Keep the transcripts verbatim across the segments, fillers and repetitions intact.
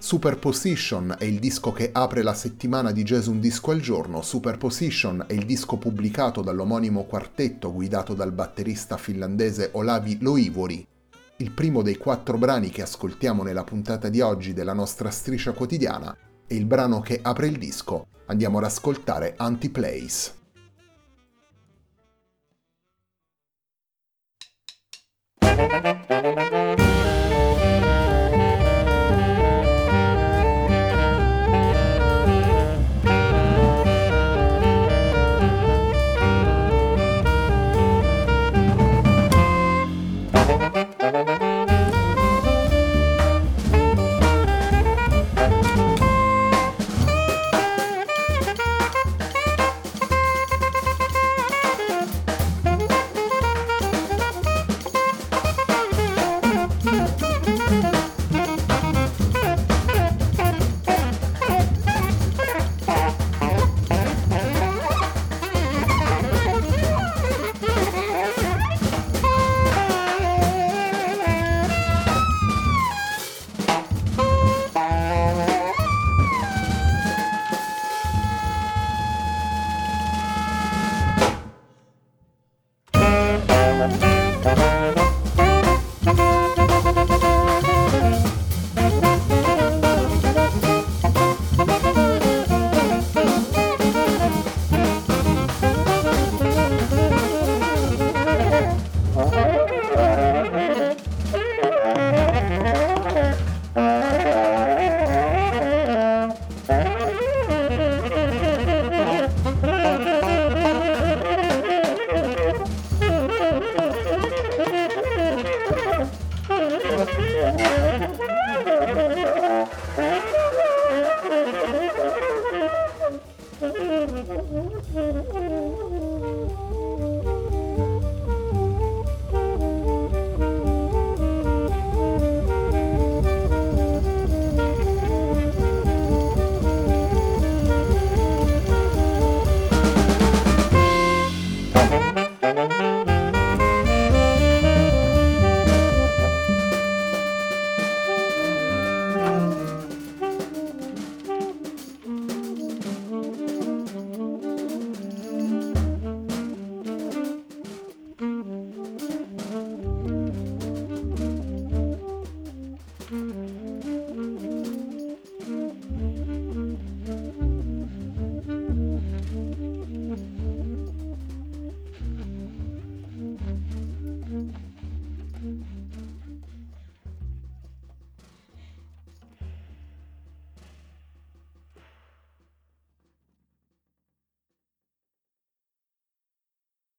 Superposition è il disco che apre la settimana di Jazz Un Disco al Giorno. Superposition è il disco pubblicato dall'omonimo quartetto guidato dal batterista finlandese Olavi Loivori. Il primo dei quattro brani che ascoltiamo nella puntata di oggi della nostra striscia quotidiana è il brano che apre il disco. Andiamo ad ascoltare Antiplace.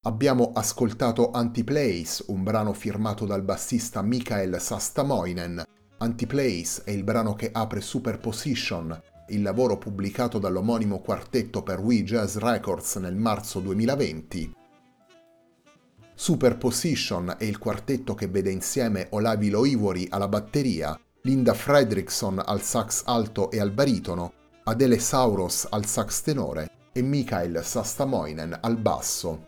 Abbiamo ascoltato Antiplace, un brano firmato dal bassista Mikael Sastamoinen. Antiplace è il brano che apre Superposition, il lavoro pubblicato dall'omonimo quartetto per We Jazz Records nel marzo duemilaventi. Superposition è il quartetto che vede insieme Olavi Loivori alla batteria, Linda Fredriksson al sax alto e al baritono, Adele Sauros al sax tenore e Mikael Sastamoinen al basso.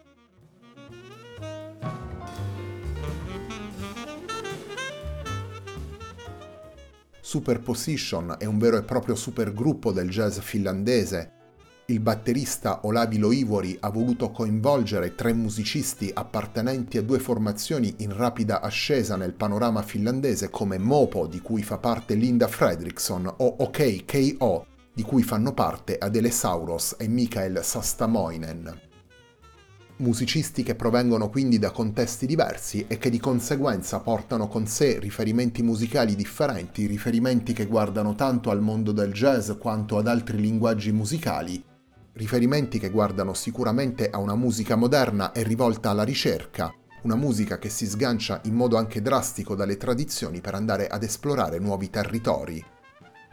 Superposition è un vero e proprio supergruppo del jazz finlandese. Il batterista Olavi Loivori ha voluto coinvolgere tre musicisti appartenenti a due formazioni in rapida ascesa nel panorama finlandese come Mopo, di cui fa parte Linda Fredriksson, o O K K O, di cui fanno parte Adele Sauros e Mikael Sastamoinen. Musicisti che provengono quindi da contesti diversi e che di conseguenza portano con sé riferimenti musicali differenti, riferimenti che guardano tanto al mondo del jazz quanto ad altri linguaggi musicali, riferimenti che guardano sicuramente a una musica moderna e rivolta alla ricerca, una musica che si sgancia in modo anche drastico dalle tradizioni per andare ad esplorare nuovi territori.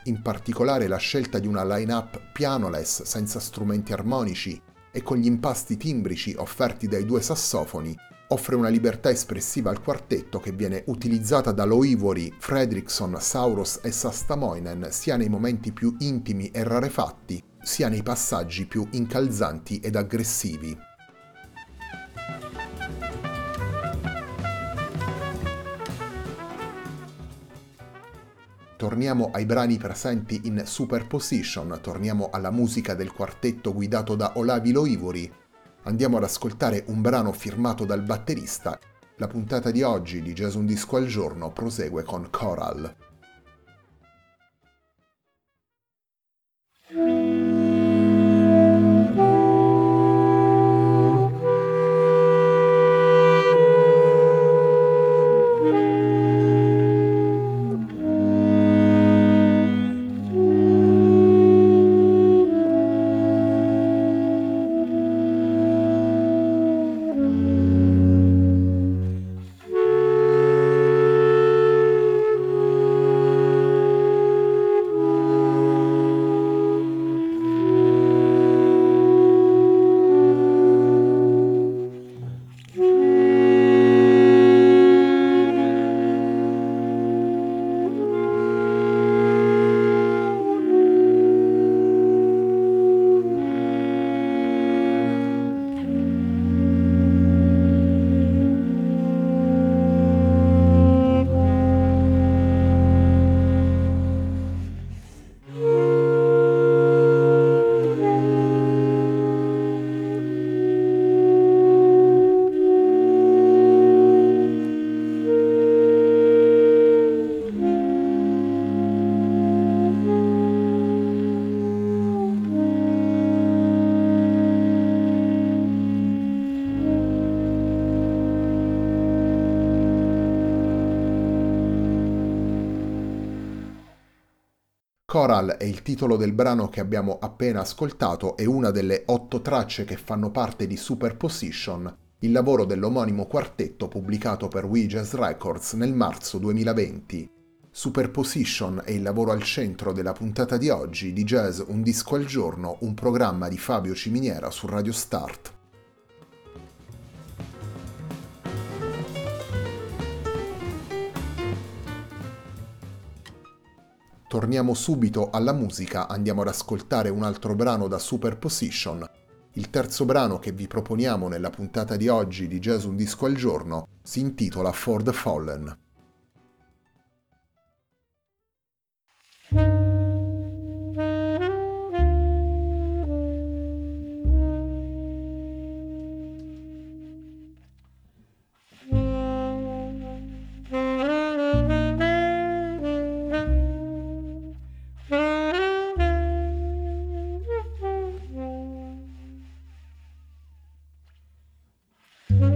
In particolare la scelta di una line-up pianoless, senza strumenti armonici, e con gli impasti timbrici offerti dai due sassofoni, offre una libertà espressiva al quartetto che viene utilizzata da Loivori, Fredriksson, Sauros e Sastamoinen sia nei momenti più intimi e rarefatti, sia nei passaggi più incalzanti ed aggressivi. Torniamo ai brani presenti in Superposition, torniamo alla musica del quartetto guidato da Olavi Loivori. Andiamo ad ascoltare un brano firmato dal batterista. La puntata di oggi di Jazz Un Disco al Giorno prosegue con Choral. Choral è il titolo del brano che abbiamo appena ascoltato e una delle otto tracce che fanno parte di Superposition, il lavoro dell'omonimo quartetto pubblicato per We Jazz Records nel marzo duemilaventi. Superposition è il lavoro al centro della puntata di oggi di Jazz Un Disco al Giorno, un programma di Fabio Ciminiera su Radio Start. Torniamo subito alla musica, andiamo ad ascoltare un altro brano da Superposition. Il terzo brano che vi proponiamo nella puntata di oggi di Jazz Un Disco al Giorno si intitola For the Fallen. Thank you.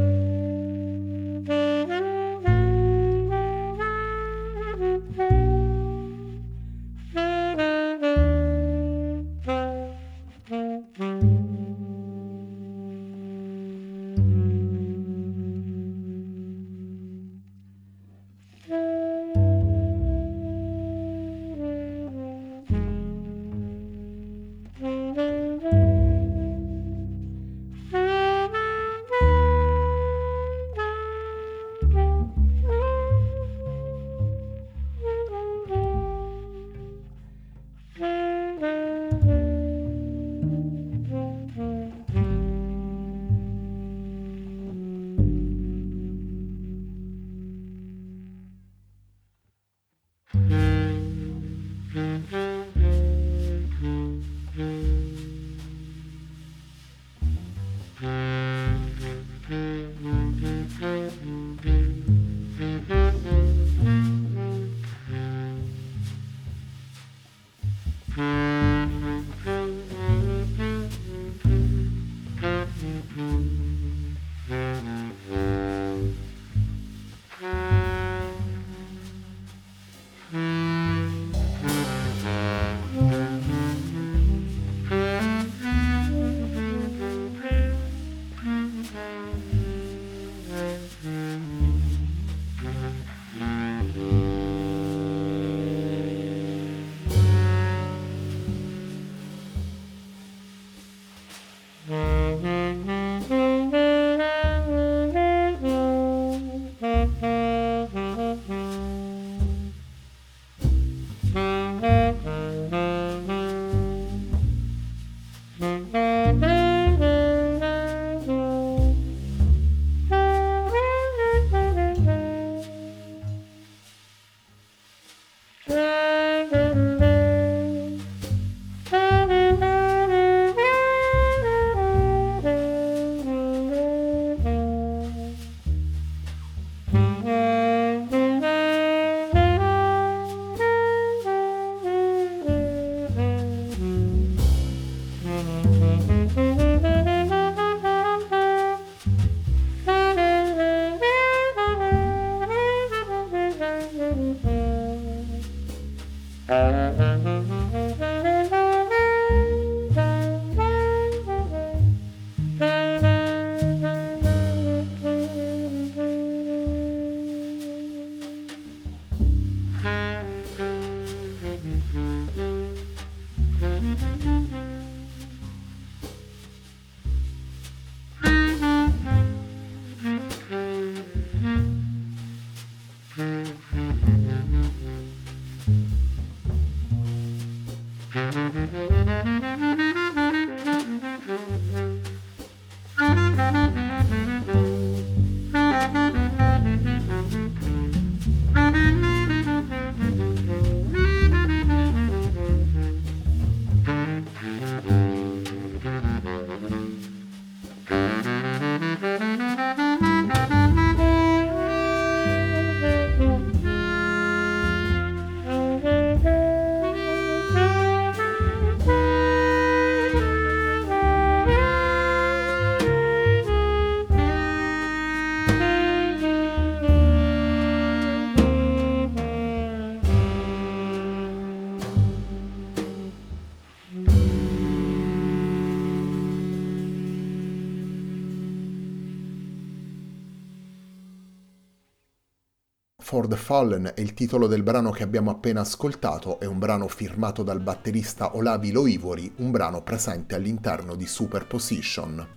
For the Fallen è il titolo del brano che abbiamo appena ascoltato, è un brano firmato dal batterista Olavi Loivori, un brano presente all'interno di Superposition.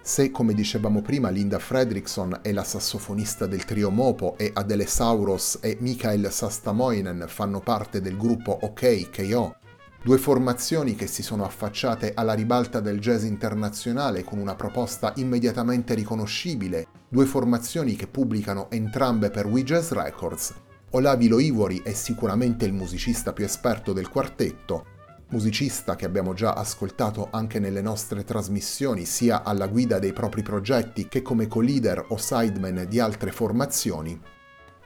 Se, come dicevamo prima, Linda Fredriksson è la sassofonista del trio Mopo e Adele Sauros e Mikael Sastamoinen fanno parte del gruppo O K K O, due formazioni che si sono affacciate alla ribalta del jazz internazionale con una proposta immediatamente riconoscibile, due formazioni che pubblicano entrambe per We Jazz Records. Olavi Loivori è sicuramente il musicista più esperto del quartetto, musicista che abbiamo già ascoltato anche nelle nostre trasmissioni, sia alla guida dei propri progetti che come co-leader o sideman di altre formazioni.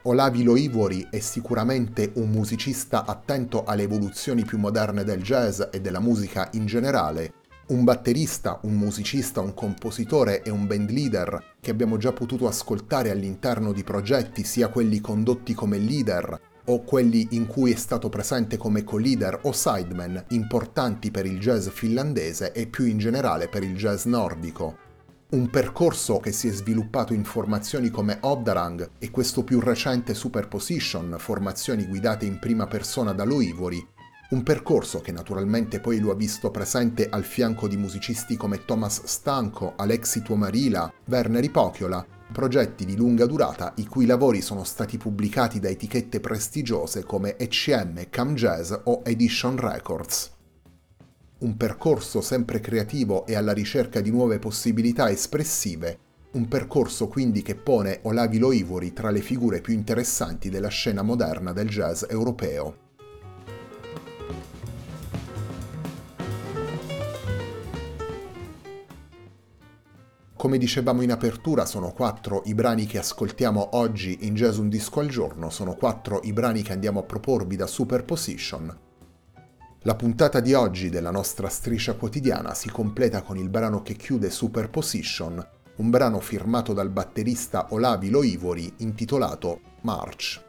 Olavi Loivori è sicuramente un musicista attento alle evoluzioni più moderne del jazz e della musica in generale, un batterista, un musicista, un compositore e un band leader che abbiamo già potuto ascoltare all'interno di progetti, sia quelli condotti come leader o quelli in cui è stato presente come co-leader o sideman, importanti per il jazz finlandese e più in generale per il jazz nordico. Un percorso che si è sviluppato in formazioni come Oddrang e questo più recente Superposition, formazioni guidate in prima persona da Loivori, un percorso che naturalmente poi lo ha visto presente al fianco di musicisti come Thomas Stanco, Alexi Tuomarila, Werner Ipochiola, progetti di lunga durata i cui lavori sono stati pubblicati da etichette prestigiose come E C M, Cam Jazz o Edition Records. Un percorso sempre creativo e alla ricerca di nuove possibilità espressive, un percorso quindi che pone Olavi Loivori tra le figure più interessanti della scena moderna del jazz europeo. Come dicevamo in apertura, sono quattro i brani che ascoltiamo oggi in Jazz Un Disco al Giorno, sono quattro i brani che andiamo a proporvi da Superposition. La puntata di oggi della nostra striscia quotidiana si completa con il brano che chiude Superposition, un brano firmato dal batterista Olavi Loivori intitolato March.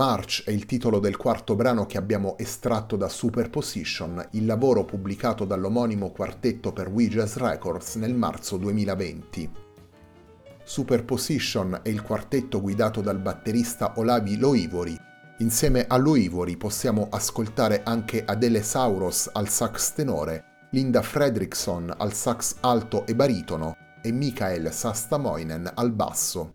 March è il titolo del quarto brano che abbiamo estratto da Superposition, il lavoro pubblicato dall'omonimo quartetto per We Jazz Records nel marzo duemilaventi. Superposition è il quartetto guidato dal batterista Olavi Loivori. Insieme a Loivori possiamo ascoltare anche Adele Sauros al sax tenore, Linda Fredriksson al sax alto e baritono e Mikael Sastamoinen al basso.